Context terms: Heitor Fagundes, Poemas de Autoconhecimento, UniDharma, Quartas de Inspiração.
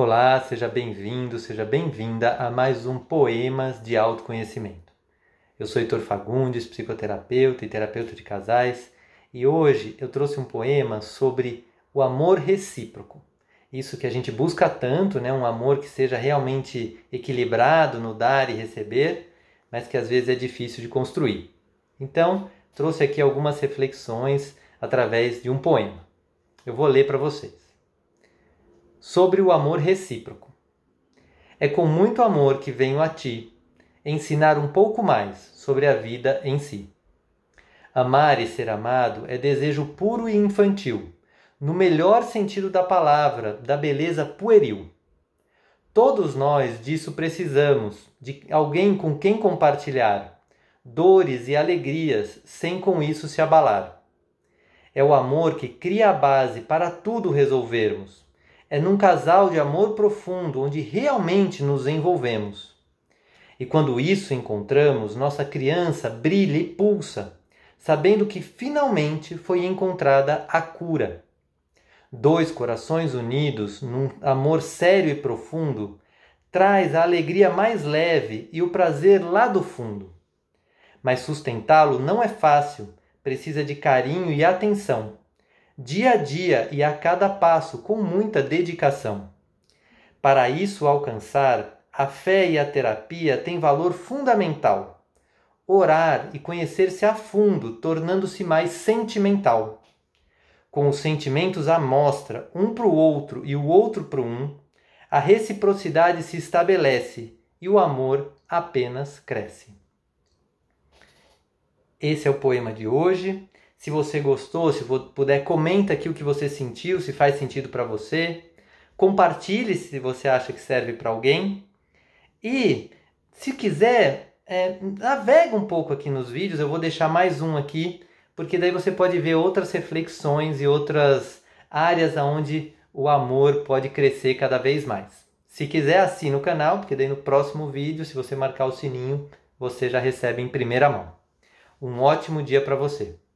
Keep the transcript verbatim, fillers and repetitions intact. Olá, seja bem-vindo, seja bem-vinda a mais um Poemas de Autoconhecimento. Eu sou Heitor Fagundes, psicoterapeuta e terapeuta de casais, e hoje eu trouxe um poema sobre o amor recíproco. Isso que a gente busca tanto, né? Um amor que seja realmente equilibrado no dar e receber, mas que às vezes é difícil de construir. Então, trouxe aqui algumas reflexões através de um poema. Eu vou ler para vocês. Sobre o amor recíproco. É com muito amor que venho a ti ensinar um pouco mais sobre a vida em si. Amar e ser amado é desejo puro e infantil, no melhor sentido da palavra, da beleza pueril. Todos nós disso precisamos, de alguém com quem compartilhar dores e alegrias sem com isso se abalar. É o amor que cria a base para tudo resolvermos. É num casal de amor profundo, onde realmente nos envolvemos. E quando isso encontramos, nossa criança brilha e pulsa, sabendo que finalmente foi encontrada a cura. Dois corações unidos, num amor sério e profundo, traz a alegria mais leve e o prazer lá do fundo. Mas sustentá-lo não é fácil, precisa de carinho e atenção. Dia a dia e a cada passo com muita dedicação. Para isso alcançar, a fé e a terapia têm valor fundamental. Orar e conhecer-se a fundo, tornando-se mais sentimental. Com os sentimentos à mostra, um para o outro e o outro para um, a reciprocidade se estabelece e o amor apenas cresce. Esse é o poema de hoje. Se você gostou, se puder, comenta aqui o que você sentiu, se faz sentido para você. Compartilhe se você acha que serve para alguém. E, se quiser, é, navega um pouco aqui nos vídeos. Eu vou deixar mais um aqui, porque daí você pode ver outras reflexões e outras áreas onde o amor pode crescer cada vez mais. Se quiser, assina o canal, porque daí no próximo vídeo, se você marcar o sininho, você já recebe em primeira mão. Um ótimo dia para você!